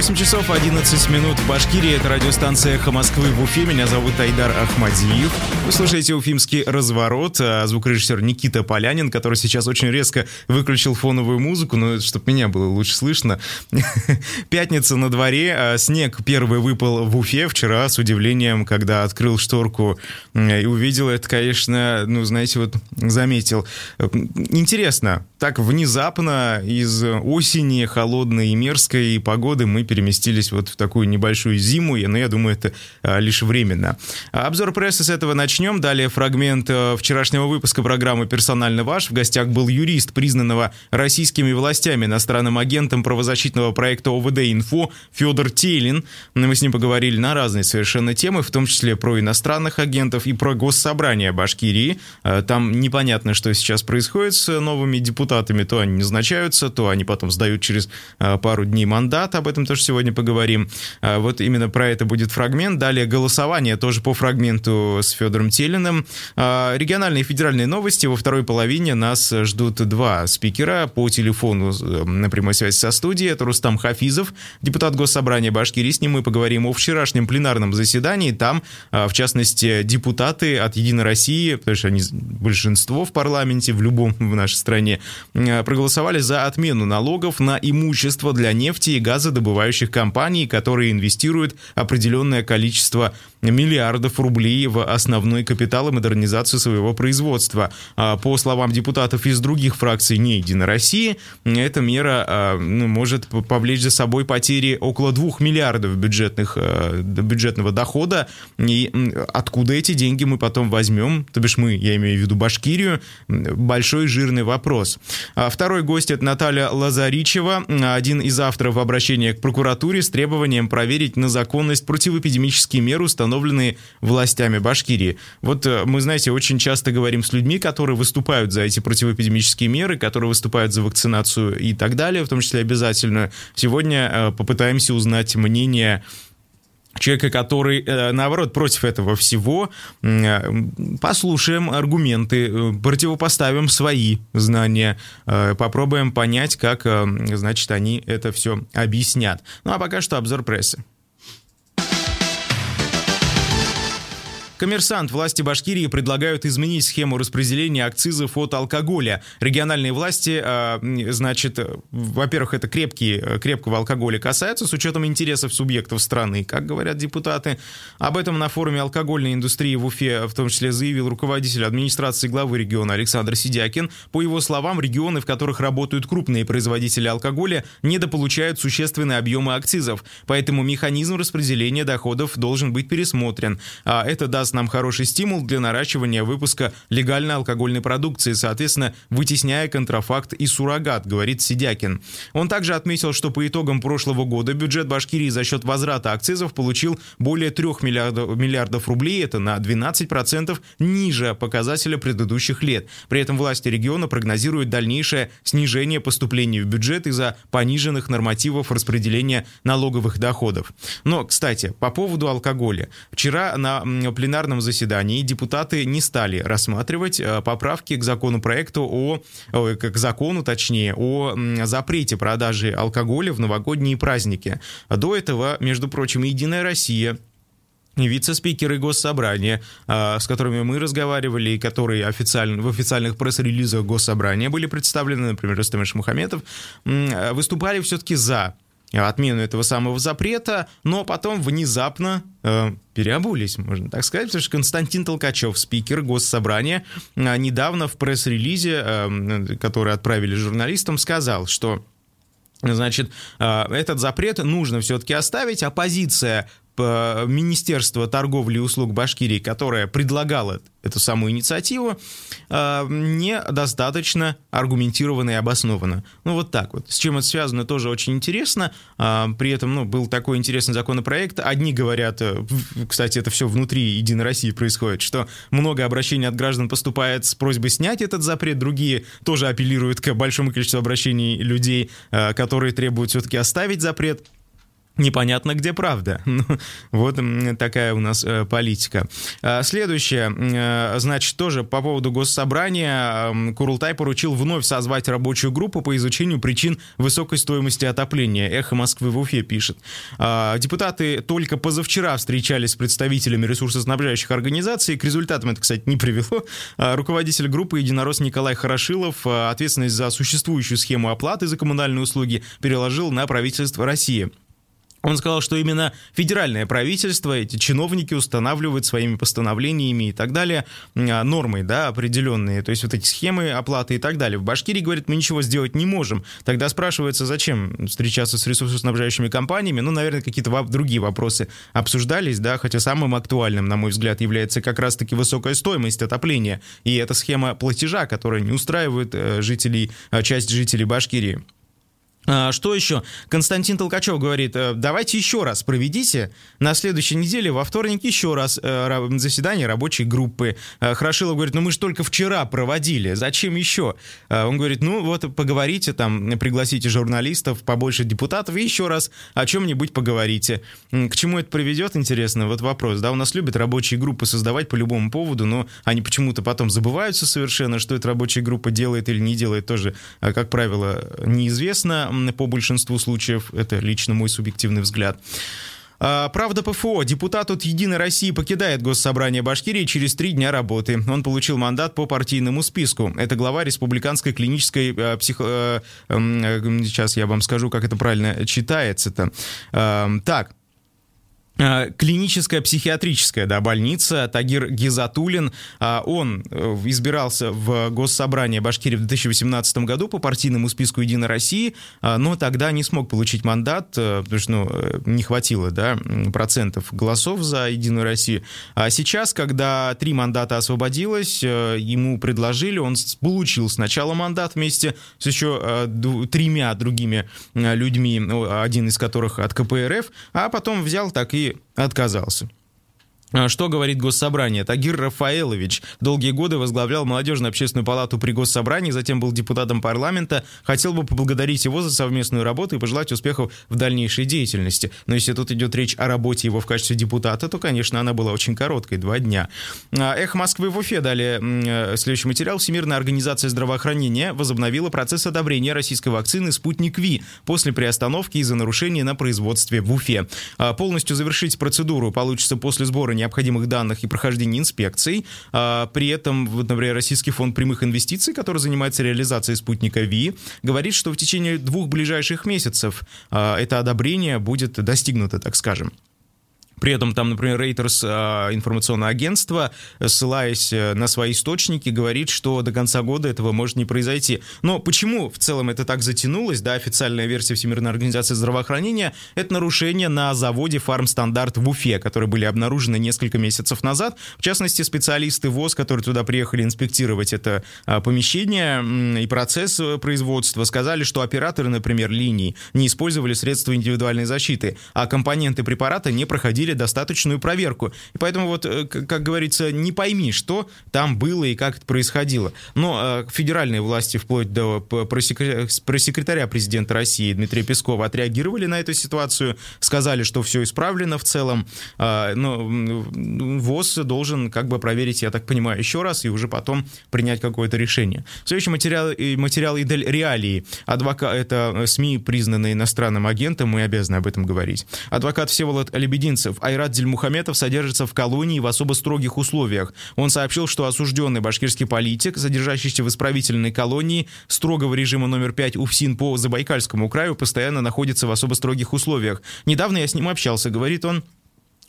8 часов 11 минут в Башкирии. Это радиостанция «Эхо Москвы» в Уфе. Меня зовут Айдар Ахмадиев. Вы слушаете «Уфимский разворот». Звукорежиссер Никита Полянин, который сейчас очень резко выключил фоновую музыку, но чтобы меня было лучше слышно. Пятница на дворе. Снег первый выпал в Уфе вчера с удивлением, когда открыл шторку и увидел это, конечно, ну, знаете, вот заметил. Интересно, так внезапно из осени холодной и мерзкой погоды мы переместились вот в такую небольшую зиму, но я думаю, это лишь временно. Обзор прессы с этого начнем. Далее фрагмент вчерашнего выпуска программы «Персонально ваш». В гостях был юрист, признанного российскими властями иностранным агентом правозащитного проекта ОВД-Инфо Федор Тейлин. Мы с ним поговорили на разные совершенно темы, в том числе про иностранных агентов и про Госсобрание Башкирии. Там непонятно, что сейчас происходит с новыми депутатами. То они назначаются, то они потом сдают через пару дней мандат. Об этом тоже сегодня поговорим. Вот именно про это будет фрагмент. Далее голосование тоже по фрагменту с Федором Тейлиным. Региональные и федеральные новости. Во второй половине нас ждут два спикера по телефону на прямой связи со студией. Это Рустам Хафизов, депутат Госсобрания Башкирии. С ним мы поговорим о вчерашнем пленарном заседании. Там, в частности, депутаты от «Единой России», потому что они большинство в парламенте, в нашей стране, проголосовали за отмену налогов на имущество для нефти и газодобывающих компаний, которые инвестируют определенное количество миллиардов рублей в основной капитал и модернизацию своего производства. По словам депутатов из других фракций не «Единой России», эта мера может повлечь за собой потери около 2 миллиардов бюджетного дохода. И откуда эти деньги мы потом возьмем? То бишь мы, я имею в виду Башкирию. Большой жирный вопрос. Второй гость — это Наталья Лазаричева, один из авторов обращения к прокуратуре с требованием проверить на законность противоэпидемические меры, установленные властями Башкирии. Вот мы, знаете, очень часто говорим с людьми, которые выступают за эти противоэпидемические меры, которые выступают за вакцинацию и так далее, в том числе обязательную. Сегодня попытаемся узнать мнение человека, который, наоборот, против этого всего. Послушаем аргументы, противопоставим свои знания, попробуем понять, как, значит, они это все объяснят. Ну, а пока что обзор прессы. «Коммерсант». Власти Башкирии предлагают изменить схему распределения акцизов от алкоголя. Региональные власти, значит, во-первых, это крепкого алкоголя касается, с учетом интересов субъектов страны, как говорят депутаты. Об этом на форуме алкогольной индустрии в Уфе в том числе заявил руководитель администрации главы региона Александр Сидякин. По его словам, регионы, в которых работают крупные производители алкоголя, недополучают существенные объемы акцизов. Поэтому механизм распределения доходов должен быть пересмотрен. А это даст нам хороший стимул для наращивания выпуска легальной алкогольной продукции, соответственно, вытесняя контрафакт и суррогат, говорит Сидякин. Он также отметил, что по итогам прошлого года бюджет Башкирии за счет возврата акцизов получил более 3 миллиардов рублей, это на 12% ниже показателя предыдущих лет. При этом власти региона прогнозируют дальнейшее снижение поступлений в бюджет из-за пониженных нормативов распределения налоговых доходов. Но, кстати, по поводу алкоголя. Вчера на пленарном заседании депутаты не стали рассматривать поправки к законопроекту о запрете продажи алкоголя в новогодние праздники. До этого, между прочим, «Единая Россия», вице-спикеры Госсобрания, с которыми мы разговаривали и которые в официальных пресс-релизах Госсобрания были представлены, например, Рустам Ишмухаметов, выступали все-таки за отмену этого самого запрета, но потом внезапно переобулись, можно так сказать, потому что Константин Толкачев, спикер Госсобрания, недавно в пресс-релизе, который отправили журналистам, сказал, что, значит, этот запрет нужно все-таки оставить. Оппозиция Министерства торговли и услуг Башкирии, которая предлагала эту самую инициативу, недостаточно аргументированно и обоснованно. Ну, вот так вот. С чем это связано, тоже очень интересно. При этом, был такой интересный законопроект. Одни говорят, кстати, это все внутри «Единой России» происходит, что много обращений от граждан поступает с просьбой снять этот запрет. Другие тоже апеллируют к большому количеству обращений людей, которые требуют все-таки оставить запрет. непонятно, где правда. Вот такая у нас политика. Следующее, значит, тоже по поводу госсобрания. Курултай поручил вновь созвать рабочую группу по изучению причин высокой стоимости отопления. Эхо Москвы в Уфе пишет. Депутаты только позавчера встречались с представителями ресурсоснабжающих организаций. К результатам это, кстати, не привело. Руководитель группы единорос Николай Хорошилов ответственность за существующую схему оплаты за коммунальные услуги переложил на правительство России. Он сказал, что именно федеральное правительство, эти чиновники устанавливают своими постановлениями и так далее нормы, да, определенные, то есть вот эти схемы оплаты и так далее. В Башкирии, говорит, мы ничего сделать не можем. Тогда спрашивается, зачем встречаться с ресурсоснабжающими компаниями? Ну, наверное, какие-то другие вопросы обсуждались, да, хотя самым актуальным, на мой взгляд, является как раз-таки высокая стоимость отопления. И эта схема платежа, которая не устраивает жителей, часть жителей Башкирии. Что еще? Константин Толкачев говорит, давайте еще раз проведите на следующей неделе, во вторник, еще раз заседание рабочей группы. Хорошилов говорит, ну мы же только вчера проводили, зачем еще? Он говорит, ну вот поговорите там, пригласите журналистов, побольше депутатов, и еще раз о чем-нибудь поговорите. К чему это приведет, интересно, вот вопрос. Да, у нас любят рабочие группы создавать по любому поводу, но они почему-то потом забываются совершенно, что эта рабочая группа делает или не делает, тоже, как правило, неизвестно. По большинству случаев, это лично мой субъективный взгляд. Правда ПФО. Депутат от «Единой России» покидает Госсобрание Башкирии через 3 дня работы. Он получил мандат по партийному списку. Это глава республиканской клинической сейчас я вам скажу, как это правильно читается-то. Так. Клиническая психиатрическая, да, больница. Тагир Гизатулин, он избирался в Госсобрание Башкирии в 2018 году по партийному списку «Единой России», но тогда не смог получить мандат, потому что не хватило, да, процентов голосов за «Единую Россию». А сейчас, когда 3 мандата освободилось, ему предложили, он получил сначала мандат вместе с еще 3 другими людьми, один из которых от КПРФ, а потом взял так и отказался. Что говорит Госсобрание? Тагир Рафаэлович долгие годы возглавлял молодежную общественную палату при Госсобрании, затем был депутатом парламента. Хотел бы поблагодарить его за совместную работу и пожелать успехов в дальнейшей деятельности. Но если тут идет речь о работе его в качестве депутата, то, конечно, она была очень короткой, 2 дня. Эхо Москвы в Уфе дали следующий материал. Всемирная организация здравоохранения возобновила процесс одобрения российской вакцины «Спутник V» после приостановки из-за нарушений на производстве в Уфе. Полностью завершить процедуру получится после сбора необходимых данных и прохождения инспекций. При этом, вот, например, Российский фонд прямых инвестиций, который занимается реализацией «Спутника V», говорит, что в течение 2 ближайших месяцев это одобрение будет достигнуто, так скажем. При этом там, например, Reuters, информационное агентство, ссылаясь на свои источники, говорит, что до конца года этого может не произойти. Но почему в целом это так затянулось? Да, официальная версия Всемирной организации здравоохранения – это нарушения на заводе «Фармстандарт» в Уфе, которые были обнаружены несколько месяцев назад. В частности, специалисты ВОЗ, которые туда приехали инспектировать это помещение и процесс производства, сказали, что операторы, например, линий не использовали средства индивидуальной защиты, а компоненты препарата не проходили достаточную проверку. И поэтому, вот, как говорится, не пойми, что там было и как это происходило. Но федеральные власти, вплоть до пресс-секретаря президента России Дмитрия Пескова, отреагировали на эту ситуацию, сказали, что все исправлено в целом. Но ВОЗ должен как бы проверить, я так понимаю, еще раз и уже потом принять какое-то решение. Следующий материал «Идель Реалии». Это СМИ, признанные иностранным агентом, мы обязаны об этом говорить. Адвокат Всеволод Лебединцев Айрат Дильмухаметов содержится в колонии в особо строгих условиях. Он сообщил, что осужденный башкирский политик, содержащийся в исправительной колонии строгого режима номер 5 УФСИН по Забайкальскому краю, постоянно находится в особо строгих условиях. «Недавно я с ним общался», — говорит он.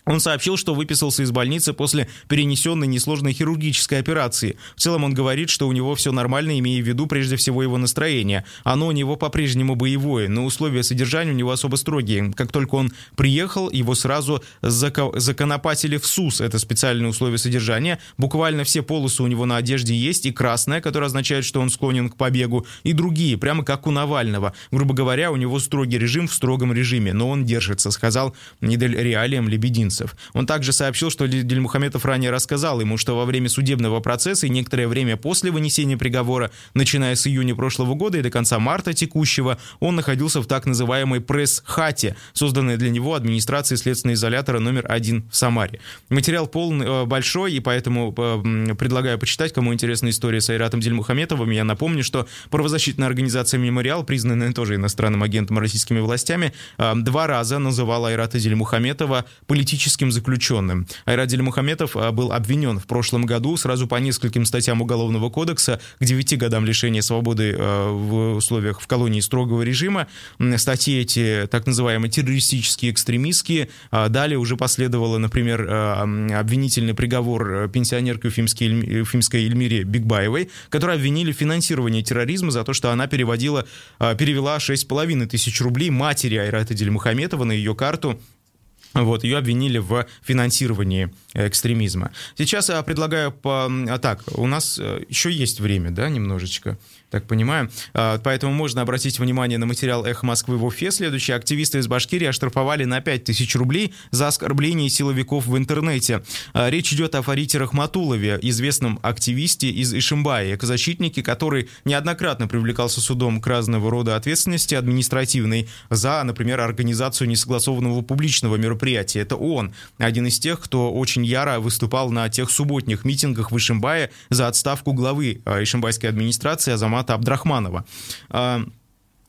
Он сообщил, что выписался из больницы после перенесенной несложной хирургической операции. В целом он говорит, что у него все нормально, имея в виду прежде всего его настроение. Оно у него по-прежнему боевое, но условия содержания у него особо строгие. Как только он приехал, его сразу законопатили в СУС. Это специальные условия содержания. Буквально все полосы у него на одежде есть, и красная, которая означает, что он склонен к побегу, и другие, прямо как у Навального. Грубо говоря, у него строгий режим в строгом режиме, но он держится, сказал «Идель Реалиям» Лебедин. Бирюков-Лебединцев. Он также сообщил, что Дильмухаметов ранее рассказал ему, что во время судебного процесса и некоторое время после вынесения приговора, начиная с июня прошлого года и до конца марта текущего, он находился в так называемой пресс-хате, созданной для него администрацией следственного изолятора номер 1 в Самаре. Материал полный, большой, и поэтому предлагаю почитать, кому интересна история с Айратом Дильмухаметовым. Я напомню, что правозащитная организация «Мемориал», признанная тоже иностранным агентом российскими властями, два раза называла Айрата Дильмухаметова политическим заключенным. Айрат Дильмухаметов был обвинен в прошлом году сразу по нескольким статьям Уголовного кодекса к 9 годам лишения свободы в условиях в колонии строгого режима. Статьи эти, так называемые террористические, экстремистские. Далее уже последовало, например, обвинительный приговор пенсионерке уфимской Эльмире Бигбаевой, которую обвинили в финансировании терроризма за то, что она перевела 6,5 тысяч рублей матери Айрата Дильмухаметова на ее карту. Вот, ее обвинили в финансировании экстремизма. Сейчас я предлагаю... Так, у нас еще есть время, да, немножечко? Так понимаю. Поэтому можно обратить внимание на материал «Эхо Москвы» в Уфе. Следующие активисты из Башкирии оштрафовали на 5 тысяч рублей за оскорбление силовиков в интернете. Речь идет о Фарите Рахматуллове, известном активисте из Ишимбая, экозащитнике, который неоднократно привлекался судом к разного рода ответственности административной за, например, организацию несогласованного публичного мероприятия. Это он, один из тех, кто очень яро выступал на тех субботних митингах в Ишимбае за отставку главы ишимбайской администрации Азамата Абдрахманова.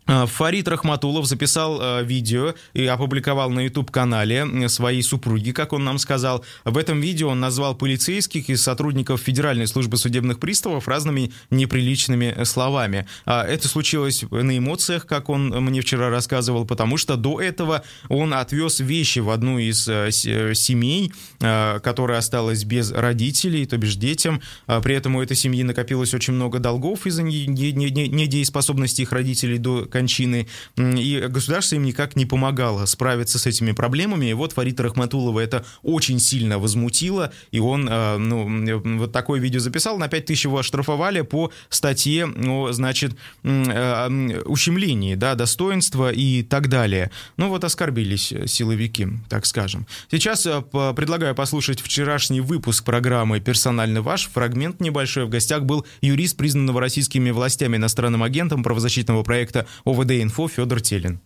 Фарит Рахматуллов записал видео и опубликовал на YouTube-канале своей супруги, как он нам сказал. В этом видео он назвал полицейских и сотрудников Федеральной службы судебных приставов разными неприличными словами. Это случилось на эмоциях, как он мне вчера рассказывал, потому что до этого он отвез вещи в одну из семей, которая осталась без родителей, то бишь детям. При этом у этой семьи накопилось очень много долгов из-за недееспособности их родителей до кончины, и государство им никак не помогало справиться с этими проблемами. И вот Фарита Рахматуллова это очень сильно возмутило, и он вот такое видео записал. На 5 тысяч его оштрафовали по статье о, значит, ущемлении, да, достоинства и так далее. Ну вот оскорбились силовики, так скажем. Сейчас предлагаю послушать вчерашний выпуск программы «Персонально ваш», фрагмент небольшой. В гостях был юрист, признанного российскими властями иностранным агентом, правозащитного проекта ОВД-Инфо Федор Тейлин.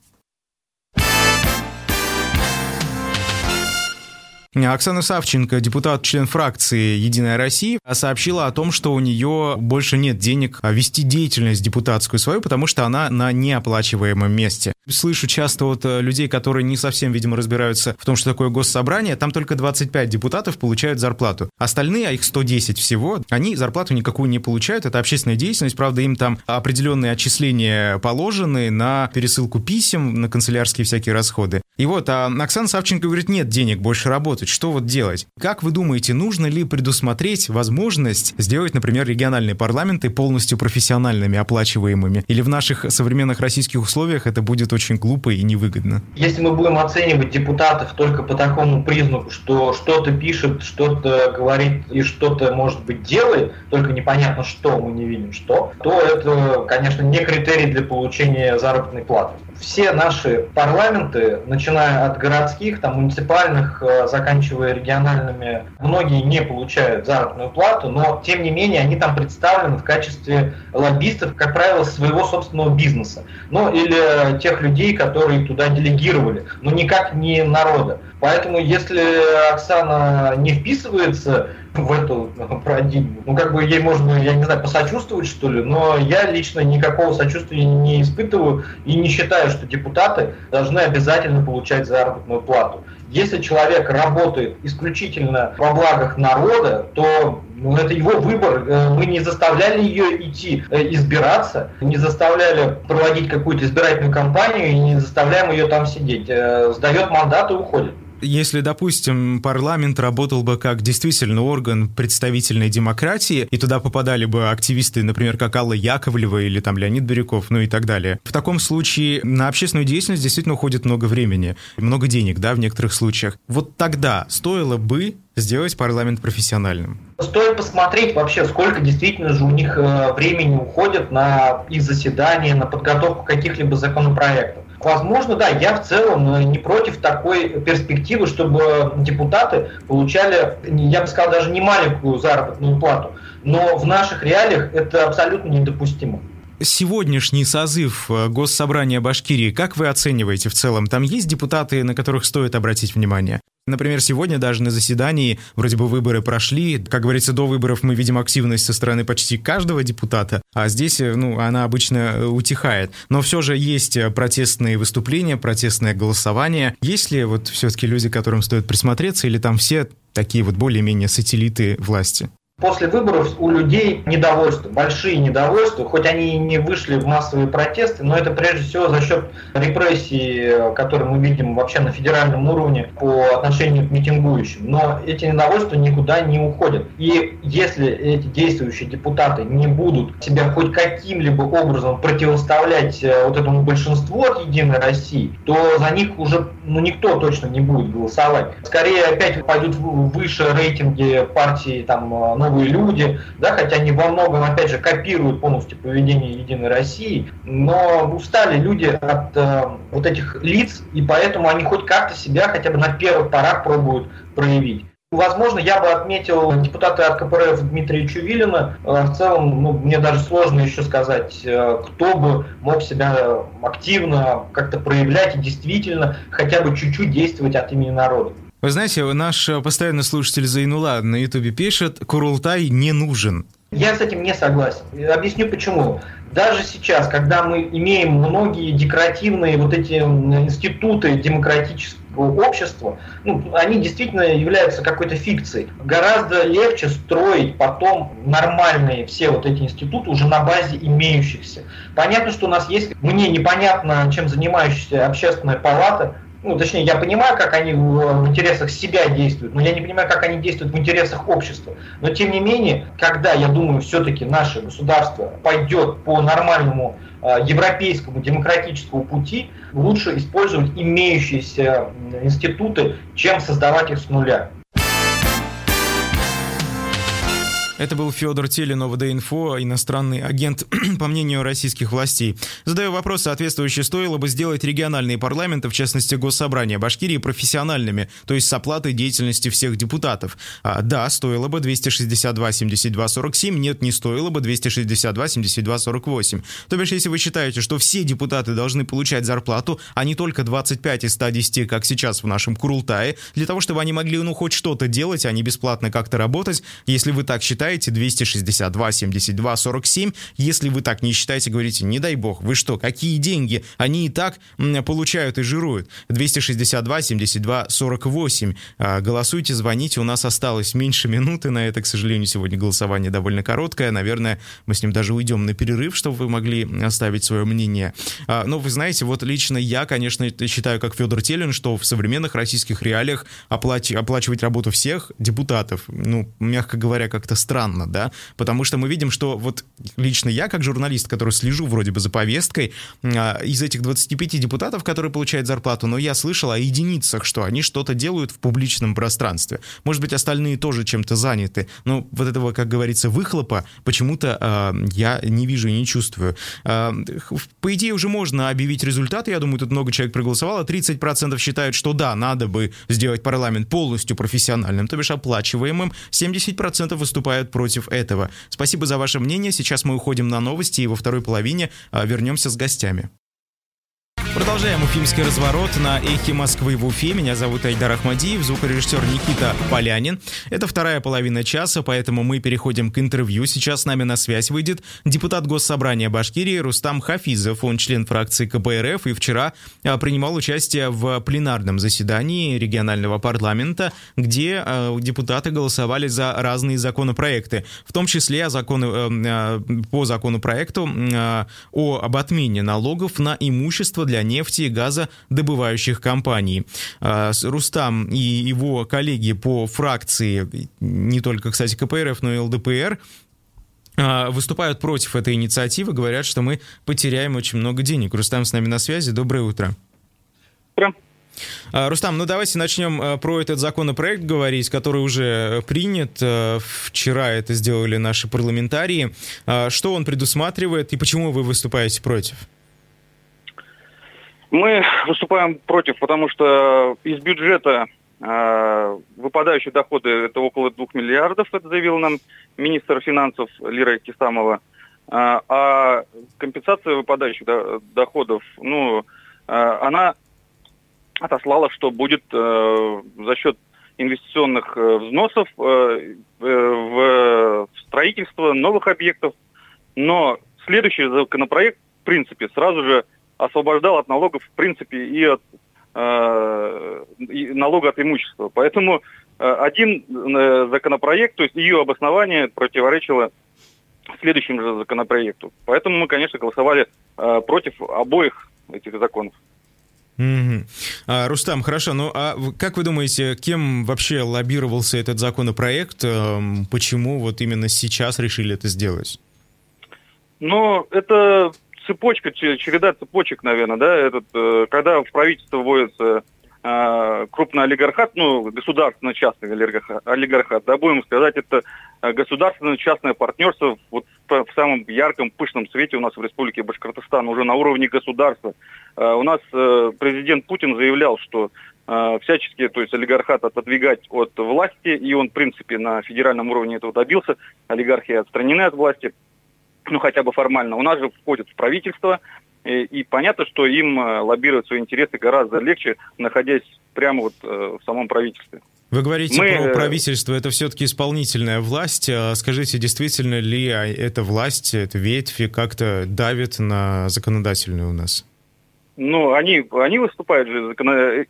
Оксана Савченко, депутат, член фракции «Единая Россия», сообщила о том, что у нее больше нет денег вести деятельность депутатскую свою, потому что она на неоплачиваемом месте. Слышу часто от людей, которые не совсем, видимо, разбираются в том, что такое госсобрание, там только 25 депутатов получают зарплату. Остальные, а их 110 всего, они зарплату никакую не получают, это общественная деятельность, правда, им там определенные отчисления положены на пересылку писем, на канцелярские всякие расходы. И вот, а Оксана Савченко говорит, нет денег больше работать. Что вот делать? Как вы думаете, нужно ли предусмотреть возможность сделать, например, региональные парламенты полностью профессиональными, оплачиваемыми? Или в наших современных российских условиях это будет очень глупо и невыгодно? Если мы будем оценивать депутатов только по такому признаку, что что-то пишет, что-то говорит и что-то, может быть, делает, только непонятно что, мы не видим что, то это, конечно, не критерий для получения заработной платы. Все наши парламенты, начиная от городских, там, муниципальных, заканчивая региональными, многие не получают заработную плату, но, тем не менее, они там представлены в качестве лоббистов, как правило, своего собственного бизнеса. Ну, или тех людей, которые туда делегировали, но никак не народа. Поэтому, если Оксана не вписывается в эту парадигму, ну, как бы ей можно, я не знаю, посочувствовать, что ли, но я лично никакого сочувствия не испытываю и не считаю, что депутаты должны обязательно получать заработную плату. Если человек работает исключительно во благах народа, то это его выбор. Мы не заставляли ее идти избираться, не заставляли проводить какую-то избирательную кампанию и не заставляем ее там сидеть. Сдает мандат и уходит. Если, допустим, парламент работал бы как действительно орган представительной демократии, и туда попадали бы активисты, например, как Алла Яковлева или там Леонид Бирюков, ну и так далее, в таком случае на общественную деятельность действительно уходит много времени, много денег, да, в некоторых случаях. Вот тогда стоило бы сделать парламент профессиональным. Стоит посмотреть вообще, сколько действительно же у них времени уходит на их заседания, на подготовку каких-либо законопроектов. Возможно, да, я в целом не против такой перспективы, чтобы депутаты получали, я бы сказал, даже не маленькую заработную плату, но в наших реалиях это абсолютно недопустимо. Сегодняшний созыв Госсобрания Башкирии, как вы оцениваете в целом? Там есть депутаты, на которых стоит обратить внимание? Например, сегодня даже на заседании вроде бы выборы прошли. Как говорится, до выборов мы видим активность со стороны почти каждого депутата, а здесь, она обычно утихает. Но все же есть протестные выступления, протестное голосование. Есть ли все-таки люди, которым стоит присмотреться, или там все такие более-менее сателлиты власти? После выборов у людей недовольство, большие недовольства, хоть они и не вышли в массовые протесты, но это прежде всего за счет репрессий, которые мы видим вообще на федеральном уровне по отношению к митингующим. Но эти недовольства никуда не уходят. И если эти действующие депутаты не будут себя хоть каким-либо образом противоставлять этому большинству от «Единой России», то за них уже никто точно не будет голосовать. Скорее опять пойдут выше рейтинги партии «Новые люди», да, хотя они во многом, опять же, копируют полностью поведение «Единой России», но устали люди от этих лиц, и поэтому они хоть как-то себя хотя бы на первых порах пробуют проявить. Возможно, я бы отметил депутата от КПРФ Дмитрия Чувилина. В целом, мне даже сложно еще сказать, кто бы мог себя активно как-то проявлять и действительно хотя бы чуть-чуть действовать от имени народа. Вы знаете, наш постоянный слушатель Зайнула на Ютубе пишет: «Курултай не нужен». Я с этим не согласен. Объясню почему. Даже сейчас, когда мы имеем многие декоративные эти институты демократического общества, они действительно являются какой-то фикцией. Гораздо легче строить потом нормальные все эти институты уже на базе имеющихся. Понятно, что у нас есть, мне непонятно, чем занимающаяся общественная палата. Точнее, я понимаю, как они в интересах себя действуют, но я не понимаю, как они действуют в интересах общества. Но тем не менее, когда, я думаю, все-таки наше государство пойдет по нормальному европейскому демократическому пути, лучше использовать имеющиеся институты, чем создавать их с нуля. Это был Федор Тейлин, ОВД-Инфо, иностранный агент, по мнению российских властей. Задаю вопрос соответствующий: стоило бы сделать региональные парламенты, в частности Госсобрание Башкирии, профессиональными, то есть с оплатой деятельности всех депутатов? Да, стоило бы 262-72-47, нет, не стоило бы 262-72-48. То бишь, если вы считаете, что все депутаты должны получать зарплату, а не только 25 из 110, как сейчас в нашем Курултае, для того, чтобы они могли хоть что-то делать, а не бесплатно как-то работать, если вы так считаете, 262, 72, 47. Если вы так не считаете, говорите: не дай бог, вы что, какие деньги? Они и так получают и жируют. 262, 72, 48. Голосуйте, звоните. У нас осталось меньше минуты на это. К сожалению, сегодня голосование довольно короткое. Наверное, мы с ним даже уйдем на перерыв, чтобы вы могли оставить свое мнение. Но вы знаете, лично я, конечно, считаю, как Федор Тейлин, что в современных российских реалиях оплачивать работу всех депутатов, мягко говоря, как-то странно, да, потому что мы видим, что лично я, как журналист, который слежу вроде бы за повесткой, из этих 25 депутатов, которые получают зарплату, но я слышал о единицах, что они что-то делают в публичном пространстве. Может быть, остальные тоже чем-то заняты, но этого, как говорится, выхлопа почему-то я не вижу и не чувствую. По идее, уже можно объявить результаты, я думаю, тут много человек проголосовало, 30% считают, что да, надо бы сделать парламент полностью профессиональным, то бишь оплачиваемым, 70% выступают против этого. Спасибо за ваше мнение. Сейчас мы уходим на новости и во второй половине вернемся с гостями. Продолжаем «Уфимский разворот» на «Эхе Москвы» в Уфе. Меня зовут Айдар Ахмадиев, звукорежиссер Никита Полянин. Это вторая половина часа, поэтому мы переходим к интервью. Сейчас с нами на связь выйдет депутат Госсобрания Башкирии Рустам Хафизов. Он член фракции КПРФ и вчера принимал участие в пленарном заседании регионального парламента, где депутаты голосовали за разные законопроекты, в том числе по законопроекту об отмене налогов на имущество для нефти и газодобывающих компаний. Рустам и его коллеги по фракции, не только, кстати, КПРФ, но и ЛДПР, выступают против этой инициативы, говорят, что мы потеряем очень много денег. Рустам с нами на связи. Доброе утро. Доброе утро. Рустам, давайте начнем про этот законопроект говорить, который уже принят. Вчера это сделали наши парламентарии. Что он предусматривает и почему вы выступаете против? Мы выступаем против, потому что из бюджета выпадающие доходы – это около 2 миллиардов, это заявил нам министр финансов Лира Кистамова. А компенсация выпадающих доходов, она отослала, что будет за счет инвестиционных взносов в строительство новых объектов. Но следующий законопроект, в принципе, сразу же освобождал от налогов, в принципе, и от налога от имущества. Поэтому один законопроект, то есть ее обоснование противоречило следующему же законопроекту. Поэтому мы, конечно, голосовали против обоих этих законов. Рустам, хорошо, а как вы думаете, кем вообще лоббировался этот законопроект? Почему вот именно сейчас решили это сделать? Это цепочка, череда цепочек, наверное, когда в правительство вводится крупный олигархат, государственно-частный олигархат, будем сказать, это государственно-частное партнерство в самом ярком, пышном свете у нас в Республике Башкортостан, уже на уровне государства. У нас президент Путин заявлял, что всячески, то есть олигархат отодвигать от власти, и он, в принципе, на федеральном уровне этого добился, олигархи отстранены от власти, хотя бы формально. У нас же входит в правительство, и понятно, что им лоббировать свои интересы гораздо легче, находясь прямо в самом правительстве. Вы говорите про правительство, это все-таки исполнительная власть. Скажите, действительно ли эта власть, эта ветвь как-то давит на законодательную у нас? Они выступают же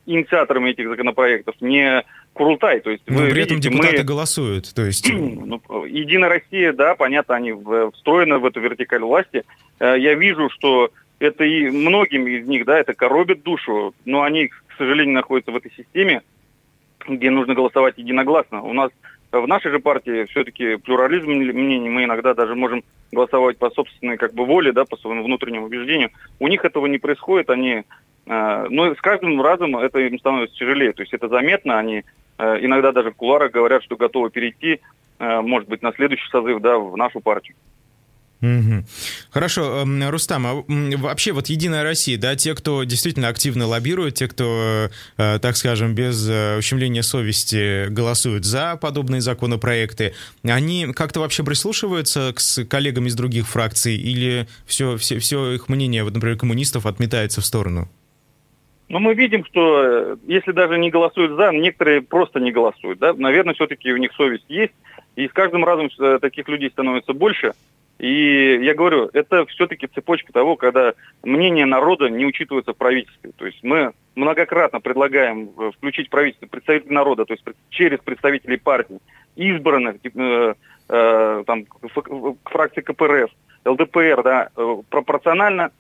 инициаторами этих законопроектов, не Курултай. То есть, при этом депутаты голосуют. То есть... Единая Россия, понятно, они встроены в эту вертикаль власти. Я вижу, что это и многим из них, это коробит душу, но они, к сожалению, находятся в этой системе, где нужно голосовать единогласно. У нас в нашей же партии все-таки плюрализм мнений, мы иногда даже можем голосовать по собственной воле, по своему внутреннему убеждению. У них этого не происходит, они... Но с каждым разом это им становится тяжелее, то есть это заметно, они иногда даже в кулуарах говорят, что готовы перейти, может быть, на следующий созыв, в нашу партию. Хорошо, Рустам, а вообще «Единая Россия», те, кто действительно активно лоббирует, те, кто, так скажем, без ущемления совести голосуют за подобные законопроекты, они как-то вообще прислушиваются с коллегами из других фракций или все их мнение, например, коммунистов отметается в сторону? Мы видим, что если даже не голосуют за, некоторые просто не голосуют, наверное, все-таки у них совесть есть, и с каждым разом таких людей становится больше. И я говорю, это все-таки цепочка того, когда мнение народа не учитывается в правительстве. То есть мы многократно предлагаем включить в правительство представителей народа, то есть через представителей партий, избранных к фракции КПРФ, ЛДПР, пропорционально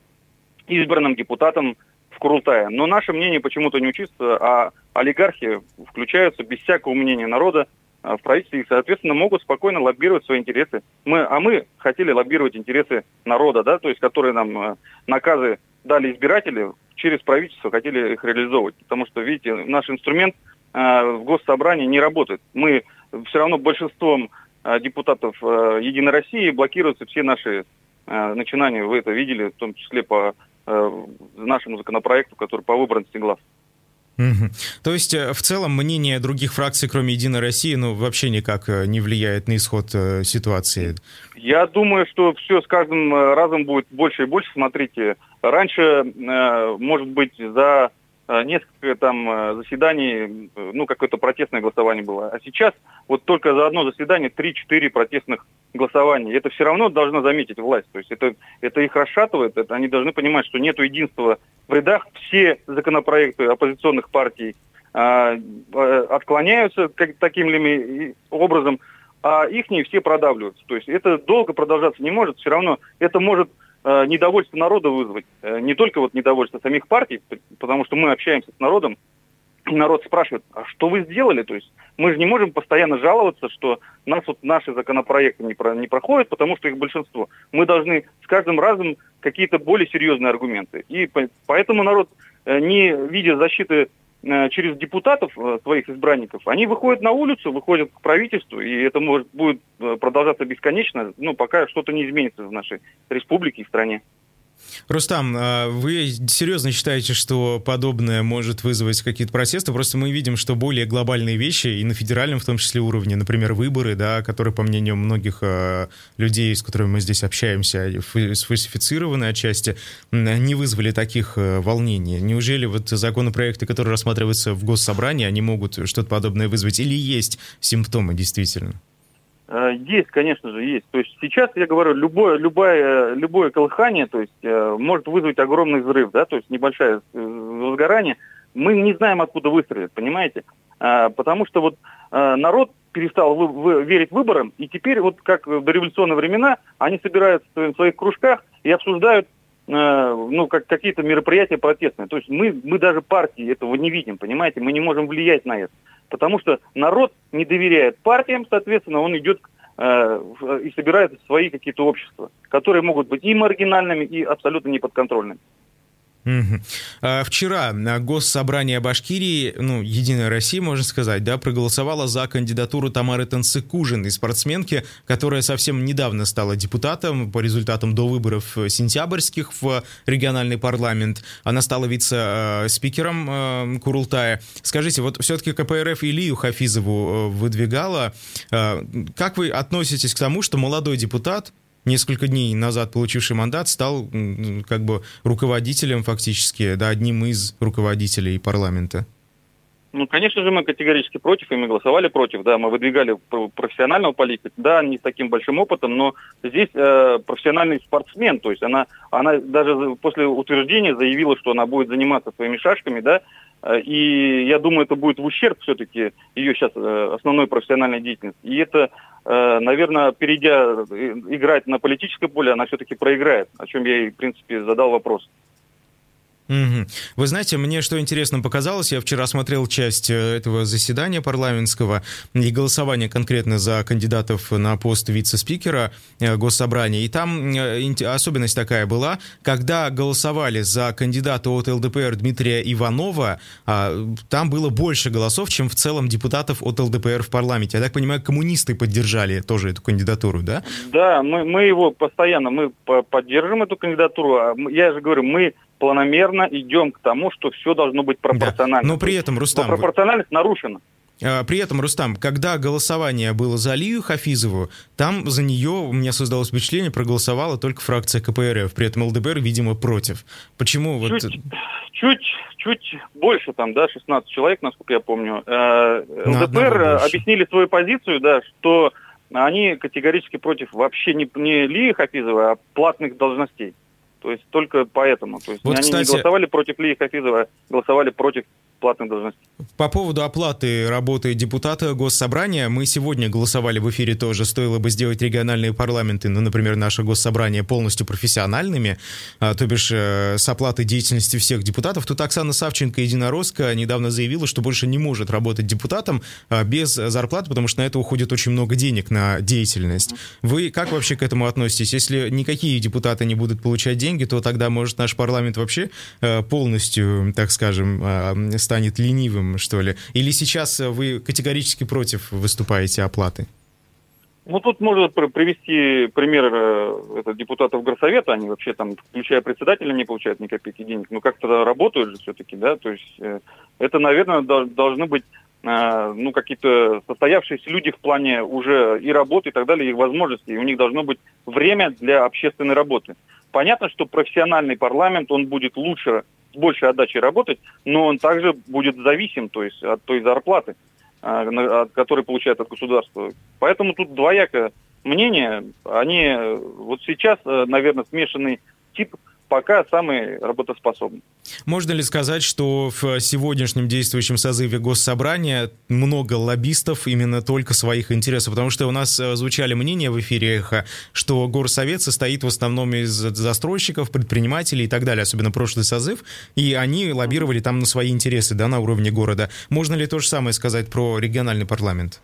избранным депутатам в Курултае. Но наше мнение почему-то не учится, а олигархи включаются без всякого мнения народа в правительстве и, соответственно, могут спокойно лоббировать свои интересы. Мы хотели лоббировать интересы народа, то есть, которые нам наказы дали избиратели, через правительство хотели их реализовывать. Потому что, видите, наш инструмент в Госсобрании не работает. Мы все равно большинством депутатов «Единой России» блокируются все наши начинания. Вы это видели, в том числе по нашему законопроекту, который по выборности глав. То есть, в целом, мнение других фракций, кроме «Единой России», вообще никак не влияет на исход ситуации? Я думаю, что все с каждым разом будет больше и больше. Смотрите, раньше, может быть, за несколько заседаний, какое-то протестное голосование было. А сейчас только за одно заседание 3-4 протестных голосования. Это все равно должна заметить власть. То есть это их расшатывает, они должны понимать, что нет единства в рядах. Все законопроекты оппозиционных партий отклоняются таким ли образом, а их не все продавливаются. То есть это долго продолжаться не может, все равно это может недовольство народа вызвать. Не только недовольство самих партий, потому что мы общаемся с народом, и народ спрашивает, а что вы сделали? То есть мы же не можем постоянно жаловаться, что нас наши законопроекты не проходят, потому что их большинство. Мы должны с каждым разом какие-то более серьезные аргументы. И поэтому народ, не видя защиты через депутатов, своих избранников, они выходят на улицу, выходят к правительству, и это будет продолжаться бесконечно, пока что-то не изменится в нашей республике и стране. Рустам, вы серьезно считаете, что подобное может вызвать какие-то протесты? Просто мы видим, что более глобальные вещи, и на федеральном в том числе уровне, например, выборы, да, которые, по мнению многих людей, с которыми мы здесь общаемся, сфальсифицированы отчасти, не вызвали таких волнений. Неужели вот законопроекты, которые рассматриваются в Госсобрании, они могут что-то подобное вызвать? Или есть симптомы действительно? Есть, конечно же, есть. То есть сейчас, я говорю, любое колыхание, то есть может вызвать огромный взрыв, да, то есть небольшое возгорание. Мы не знаем, откуда выстрелит, понимаете? Потому что вот народ перестал верить выборам, и теперь, вот как в дореволюционные времена, они собираются в своих кружках и обсуждают какие-то мероприятия протестные. То есть мы даже партии этого не видим, понимаете? Мы не можем влиять на это. Потому что народ не доверяет партиям, соответственно, он идет и собирает свои какие-то общества, которые могут быть и маргинальными, и абсолютно неподконтрольными. Вчера Госсобрание Башкирии, Единая Россия, можно сказать, да, проголосовало за кандидатуру Тамары Тансыкужиной, спортсменки, которая совсем недавно стала депутатом по результатам довыборов сентябрьских в региональный парламент. Она стала вице-спикером Курултая. Скажите, вот все-таки КПРФ Илью Хафизову выдвигала. Как вы относитесь к тому, что молодой депутат, несколько дней назад получивший мандат, стал как бы руководителем фактически, да, одним из руководителей парламента? Конечно же, мы категорически против, и мы голосовали против, да, мы выдвигали профессионального политика, да, не с таким большим опытом, но здесь профессиональный спортсмен, то есть она даже после утверждения заявила, что она будет заниматься своими шашками, да, и я думаю, это будет в ущерб все-таки ее сейчас основной профессиональной деятельности. И это, наверное, перейдя играть на политическое поле, она все-таки проиграет, о чем я ей, в принципе, задал вопрос. Вы знаете, мне что интересно показалось, я вчера смотрел часть этого заседания парламентского и голосования конкретно за кандидатов на пост вице-спикера Госсобрания, и там особенность такая была, когда голосовали за кандидата от ЛДПР Дмитрия Иванова, там было больше голосов, чем в целом депутатов от ЛДПР в парламенте. Я так понимаю, коммунисты поддержали тоже эту кандидатуру, да? Да, мы его постоянно, мы поддержим эту кандидатуру, я же говорю, мы планомерно идем к тому, что все должно быть пропорционально. Да. Но при этом, Рустам... Но пропорциональность нарушена. При этом, Рустам, когда голосование было за Лию Хафизову, там за нее, у меня создалось впечатление, проголосовала только фракция КПРФ. При этом ЛДПР, видимо, против. Почему? Чуть больше, там, да, 16 человек, насколько я помню. ЛДПР объяснили свою позицию, да, что они категорически против вообще не Лии Хафизовой, а платных должностей. То есть только поэтому. То есть вот, они, кстати, не голосовали против Лии Хафизовой, а голосовали против платных должностей. По поводу оплаты работы депутата Госсобрания, мы сегодня голосовали в эфире тоже, стоило бы сделать региональные парламенты, например, наше Госсобрание, полностью профессиональными, то бишь с оплатой деятельности всех депутатов. Тут Оксана Савченко, единоросска, недавно заявила, что больше не может работать депутатом без зарплаты, потому что на это уходит очень много денег на деятельность. Вы как вообще к этому относитесь? Если никакие депутаты не будут получать деньги, то тогда, может, наш парламент вообще полностью, так скажем, станет ленивым, что ли? Или сейчас вы категорически против выступаете оплаты? Тут можно привести пример депутатов Горсовета, они вообще там, включая председателя, не получают ни копейки денег, но как-то работают же все-таки, да, то есть это, наверное, должны быть какие-то состоявшиеся люди в плане уже и работы, и так далее, их возможностей, и у них должно быть время для общественной работы. Понятно, что профессиональный парламент, он будет лучше, с большей отдачей работать, но он также будет зависим, то есть от той зарплаты, которую получает от государства. Поэтому тут двоякое мнение. Они вот сейчас, наверное, смешанный тип пока самый работоспособный. Можно ли сказать, что в сегодняшнем действующем созыве Госсобрания много лоббистов именно только своих интересов? Потому что у нас звучали мнения в эфире «Эхо», что Горсовет состоит в основном из застройщиков, предпринимателей и так далее, особенно прошлый созыв, и они лоббировали там на свои интересы, да, на уровне города. Можно ли то же самое сказать про региональный парламент?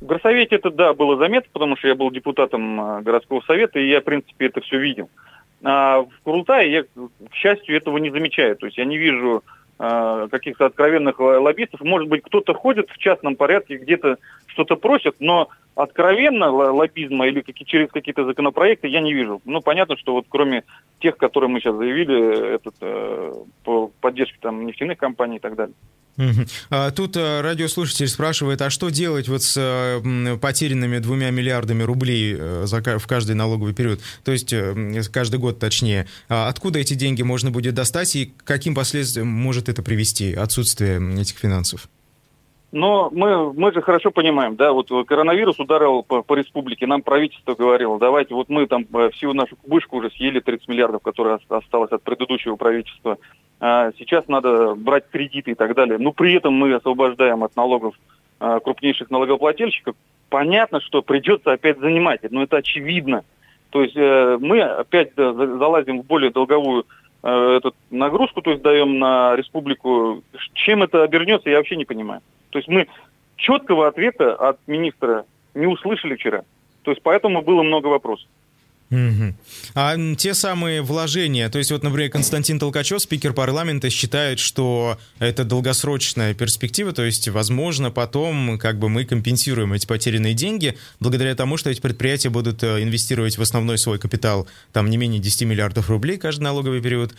В Горсовете это, да, было заметно, потому что я был депутатом городского совета, и я, в принципе, это все видел. А в Курултае я, к счастью, этого не замечаю. То есть я не вижу каких-то откровенных лоббистов. Может быть, кто-то ходит в частном порядке, где-то что-то просит, но откровенно лоббизма или через какие-то законопроекты я не вижу. Ну, понятно, что вот кроме тех, которые мы сейчас заявили, по поддержке там нефтяных компаний и так далее. Тут радиослушатель спрашивает, а что делать вот с потерянными 2 миллиардами рублей в каждый налоговый период, то есть каждый год точнее. Откуда эти деньги можно будет достать и к каким последствиям может это привести, отсутствие этих финансов? Но мы же хорошо понимаем, да, вот коронавирус ударил по республике, нам правительство говорило, давайте, вот мы там всю нашу кубышку уже съели, 30 миллиардов, которые осталось от предыдущего правительства, а сейчас надо брать кредиты и так далее. Но при этом мы освобождаем от налогов крупнейших налогоплательщиков. Понятно, что придется опять занимать, но это очевидно. То есть мы опять залазим в более долговую нагрузку, то есть даем на республику. Чем это обернется, я вообще не понимаю. То есть мы четкого ответа от министра не услышали вчера. То есть поэтому было много вопросов. Угу. А те самые вложения, то есть вот, например, Константин Толкачев, спикер парламента, считает, что это долгосрочная перспектива, то есть, возможно, потом как бы мы компенсируем эти потерянные деньги благодаря тому, что эти предприятия будут инвестировать в основной свой капитал, там не менее 10 миллиардов рублей каждый налоговый период.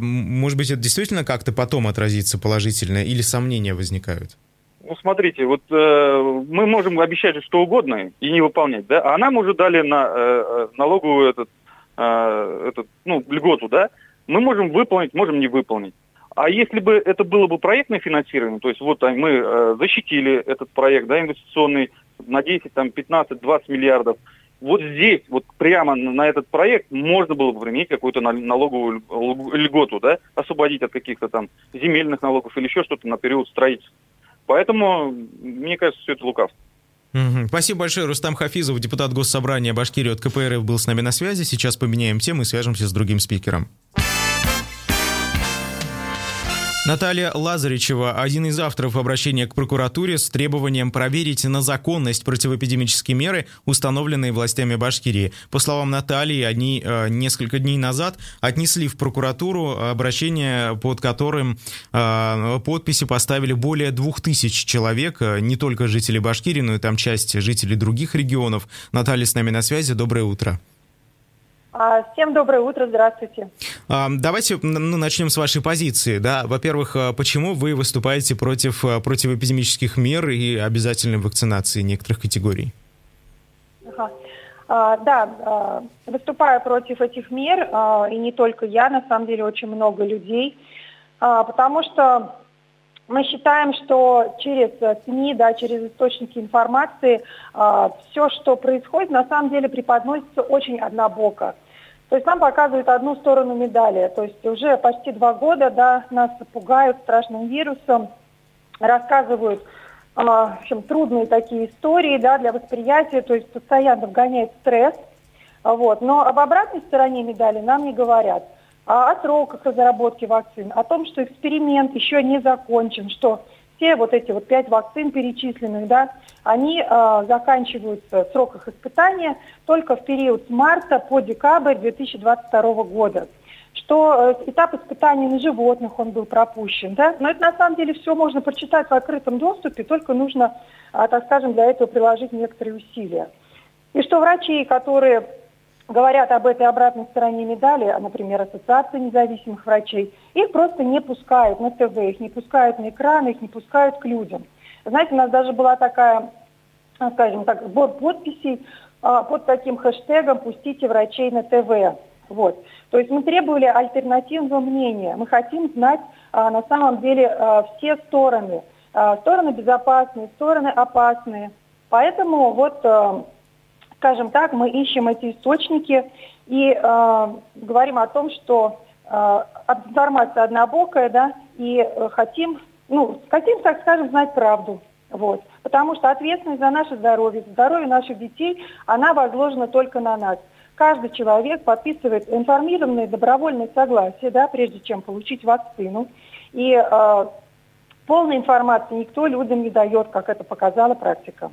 Может быть, это действительно как-то потом отразится положительно или сомнения возникают? Ну, смотрите, вот мы можем обещать что угодно и не выполнять, да, а нам уже дали на налоговую льготу, да, мы можем выполнить, можем не выполнить. А если бы это было бы проектное финансирование, то есть вот мы защитили этот проект, да, инвестиционный на 10, там, 15, 20 миллиардов, вот здесь, вот прямо на этот проект можно было бы применить какую-то налоговую льготу, да, освободить от каких-то там земельных налогов или еще что-то на период строительства. Поэтому, мне кажется, все это лукавство. Спасибо большое. Рустам Хафизов, депутат Госсобрания Башкирии от КПРФ, был с нами на связи. Сейчас поменяем тему и свяжемся с другим спикером. Наталья Лазаричева – один из авторов обращения к прокуратуре с требованием проверить на законность противоэпидемические меры, установленные властями Башкирии. По словам Натальи, они несколько дней назад отнесли в прокуратуру обращение, под которым подписи поставили более 2000 человек, не только жители Башкирии, но и там часть жителей других регионов. Наталья с нами на связи. Доброе утро. Всем доброе утро, здравствуйте. Давайте начнем с вашей позиции. Да? Во-первых, почему вы выступаете против противоэпидемических мер и обязательной вакцинации некоторых категорий? Да, выступаю против этих мер, и не только я, на самом деле очень много людей, потому что мы считаем, что через СМИ, да, через источники информации все, что происходит, на самом деле преподносится очень однобоко. То есть нам показывают одну сторону медали. То есть уже почти 2 года, да, нас пугают страшным вирусом, рассказывают, в общем, трудные такие истории, да, для восприятия, то есть постоянно вгоняет стресс. Вот. Но об обратной стороне медали нам не говорят. О сроках разработки вакцин, о том, что эксперимент еще не закончен, что все вот эти вот 5 вакцин перечисленных, да, они заканчиваются в сроках испытания только в период с марта по декабрь 2022 года. Что этап испытаний на животных, он был пропущен, да. Но это на самом деле все можно прочитать в открытом доступе, только нужно, так скажем, для этого приложить некоторые усилия. И что врачи, которые говорят об этой обратной стороне медали, например, Ассоциация независимых врачей, их просто не пускают на ТВ, их не пускают на экраны, их не пускают к людям. Знаете, у нас даже была такая, скажем так, сбор подписей под таким хэштегом «Пустите врачей на ТВ». Вот. То есть мы требовали альтернативного мнения. Мы хотим знать на самом деле все стороны. Стороны безопасные, стороны опасные. Поэтому вот... Скажем так, мы ищем эти источники и говорим о том, что информация однобокая, да, и хотим, так скажем, знать правду. Вот. Потому что ответственность за наше здоровье, здоровье наших детей, она возложена только на нас. Каждый человек подписывает информированное добровольное согласие, да, прежде чем получить вакцину. И полной информации никто людям не дает, как это показала практика.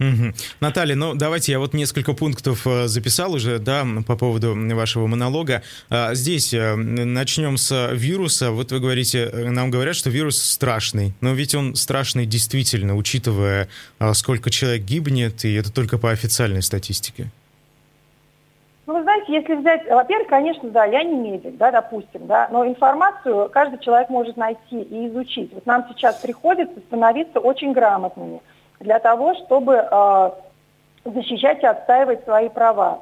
Угу. Наталья, ну давайте я вот несколько пунктов записал уже, да, по поводу вашего монолога. Здесь начнем с вируса. Вот вы говорите, нам говорят, что вирус страшный, но ведь он страшный действительно, учитывая, сколько человек гибнет, и это только по официальной статистике. Ну, вы знаете, если взять, во-первых, конечно, да, я не медик, да, допустим, да, но информацию каждый человек может найти и изучить. Вот нам сейчас приходится становиться очень грамотными для того, чтобы защищать и отстаивать свои права.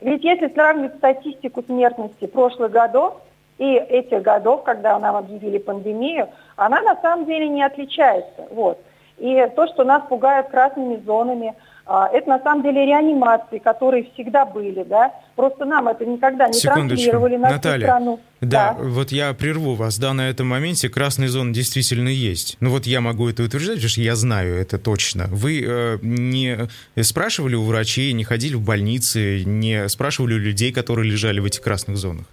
Ведь если сравнивать статистику смертности прошлых годов и этих годов, когда нам объявили пандемию, она на самом деле не отличается. Вот. И то, что нас пугают красными зонами, это на самом деле реанимации, которые всегда были, да. Просто нам это никогда не транслировали на всю страну. Да, вот я прерву вас, да, на этом моменте красные зоны действительно есть. Ну вот я могу это утверждать, потому что я знаю это точно. Вы не спрашивали у врачей, не ходили в больницы, не спрашивали у людей, которые лежали в этих красных зонах?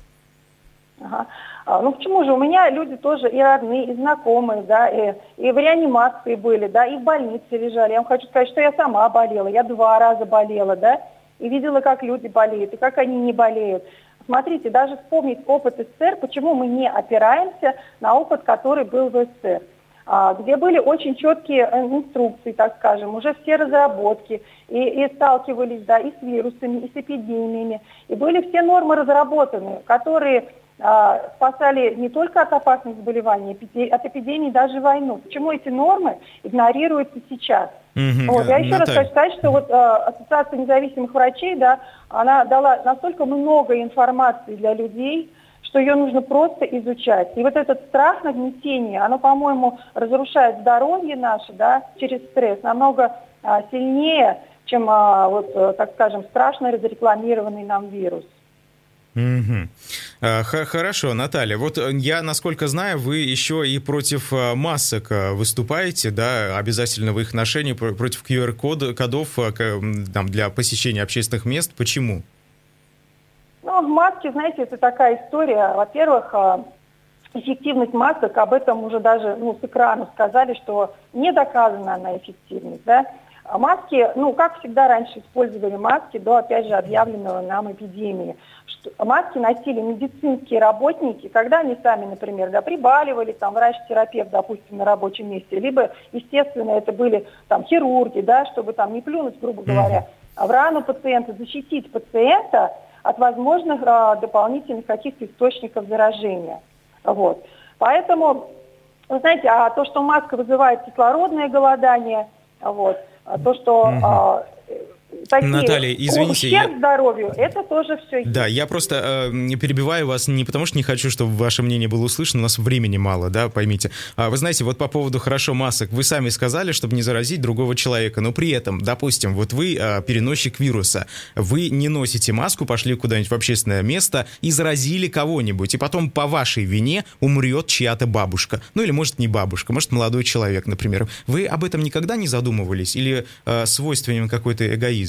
Ага. Ну почему же? У меня люди тоже и родные, и знакомые, да, и в реанимации были, да, и в больнице лежали. Я вам хочу сказать, что я сама болела, я 2 раза болела, да, и видела, как люди болеют, и как они не болеют. Смотрите, даже вспомнить опыт СССР, почему мы не опираемся на опыт, который был в СССР, где были очень четкие инструкции, так скажем, уже все разработки, и сталкивались, да, и с вирусами, и с эпидемиями, и были все нормы разработаны, которые... спасали не только от опасных заболеваний, от эпидемий, даже войну. Почему эти нормы игнорируются сейчас? Mm-hmm. Вот. Я еще раз хочу сказать, что вот Ассоциация независимых врачей, да, она дала настолько много информации для людей, что ее нужно просто изучать. И вот этот страх нагнетения, оно, по-моему, разрушает здоровье наше, да, через стресс намного сильнее, чем, вот, так скажем, страшно разрекламированный нам вирус. Угу. Хорошо, Наталья. Вот я, насколько знаю, вы еще и против масок выступаете, да, обязательного их ношения, против QR-кодов там, для посещения общественных мест. Почему? Ну, маски, знаете, это такая история. Во-первых, эффективность масок, об этом уже даже с экрана сказали, что не доказана она эффективность, да. Маски, как всегда раньше использовали маски до, опять же, объявленного нам эпидемии. Маски носили медицинские работники, когда они сами, например, да, прибаливали, там, врач-терапевт, допустим, на рабочем месте, либо, естественно, это были там хирурги, да, чтобы там не плюнуть, грубо говоря, в рану пациента, защитить пациента от возможных дополнительных каких-то источников заражения. Вот. Поэтому, вы знаете, то, что маска вызывает кислородное голодание, вот, то, что... Такие, Наталья, извините, ущерб здоровью, это тоже все есть. Да, я просто не перебиваю вас не потому, что не хочу, чтобы ваше мнение было услышано, у нас времени мало, да, поймите. Вы знаете, вот по поводу хорошо масок, вы сами сказали, чтобы не заразить другого человека, но при этом, допустим, вот вы переносчик вируса, вы не носите маску, пошли куда-нибудь в общественное место и заразили кого-нибудь, и потом по вашей вине умрет чья-то бабушка, ну или может не бабушка, может молодой человек, например. Вы об этом никогда не задумывались или свойственен какой-то эгоизм?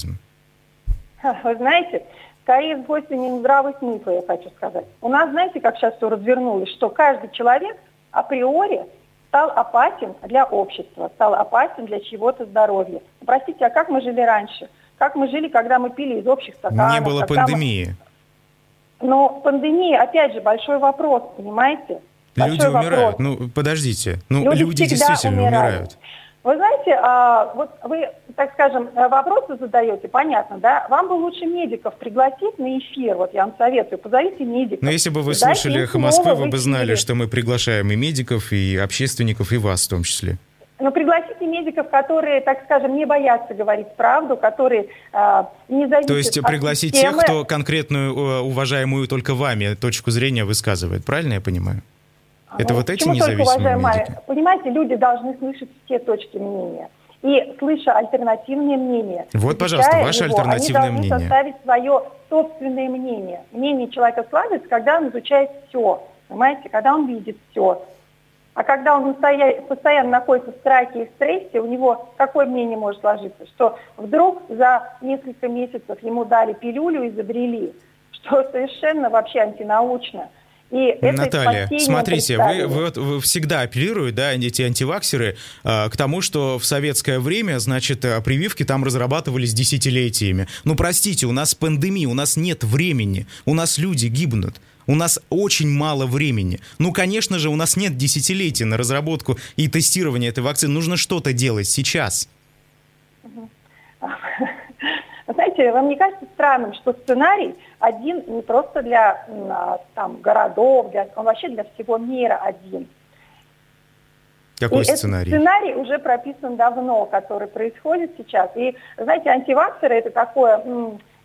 Вы знаете, скорее с гостями здравого смысла, я хочу сказать. У нас, знаете, как сейчас все развернулось, что каждый человек априори стал опасен для общества, стал опасен для чьего-то здоровья. Простите, а как мы жили раньше? Как мы жили, когда мы пили из общих стаканов? Не было пандемии. Но пандемия, опять же, большой вопрос, понимаете? Люди умирают. Ну, подождите. Ну, люди действительно умирают. Вы знаете, вот вы, так скажем, вопросы задаете, понятно, да? Вам бы лучше медиков пригласить на эфир, вот я вам советую, позовите медиков. Но если бы вы слушали «Эхо Москвы», вы бы знали, что мы приглашаем и медиков, и общественников, и вас в том числе. Ну, пригласите медиков, которые, так скажем, не боятся говорить правду, которые не зависят от системы. То есть пригласить тех, кто конкретную, уважаемую только вами точку зрения высказывает, правильно я понимаю? Это вот эти независимые медики. Понимаете, люди должны слышать все точки мнения. И, слыша альтернативные мнения, вот, пожалуйста, ваше альтернативное мнение. Они должны составить свое собственное мнение. Мнение человека складывается, когда он изучает все, понимаете, когда он видит все. А когда он постоянно находится в страхе и в стрессе, у него какое мнение может сложиться? Что вдруг за несколько месяцев ему дали пилюлю и изобрели, что совершенно вообще антинаучно. И Наталья, смотрите, вы всегда апеллируете, да, эти антиваксеры, к тому, что в советское время, значит, прививки там разрабатывались десятилетиями. Ну, простите, у нас пандемия, у нас нет времени, у нас люди гибнут. У нас очень мало времени. Ну, конечно же, у нас нет десятилетий на разработку и тестирование этой вакцины. Нужно что-то делать сейчас. Знаете, вам не кажется странным, что сценарий один не просто для там, городов, он вообще для всего мира один? Какой сценарий? Этот сценарий уже прописан давно, который происходит сейчас. И, знаете, антиваксеры – это такое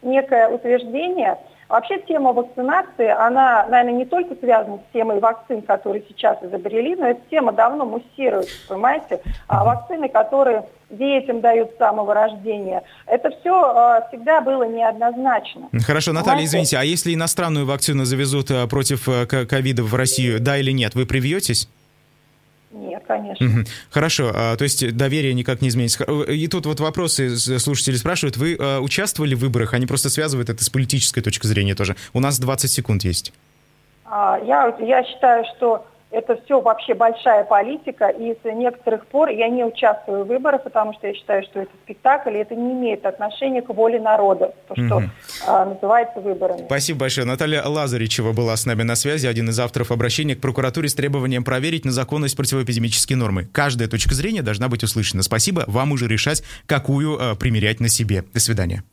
некое утверждение. Вообще тема вакцинации, она, наверное, не только связана с темой вакцин, которые сейчас изобрели, но эта тема давно муссируется, понимаете? А вакцины, которые детям дают с самого рождения, это все всегда было неоднозначно. Хорошо, Наталья, извините, а если иностранную вакцину завезут против ковида в Россию, да или нет, вы привьетесь? Нет, конечно. Хорошо, то есть доверие никак не изменится. И тут вот вопросы слушатели спрашивают, вы участвовали в выборах? Они просто связывают это с политической точки зрения тоже. У нас 20 секунд есть. Я считаю, что это все вообще большая политика, и с некоторых пор я не участвую в выборах, потому что я считаю, что это спектакль, и это не имеет отношения к воле народа, то, что называется выборами. Спасибо большое. Наталья Лазаричева была с нами на связи, один из авторов обращения к прокуратуре с требованием проверить на законность противоэпидемические нормы. Каждая точка зрения должна быть услышана. Спасибо, вам уже решать, какую примерять на себе. До свидания.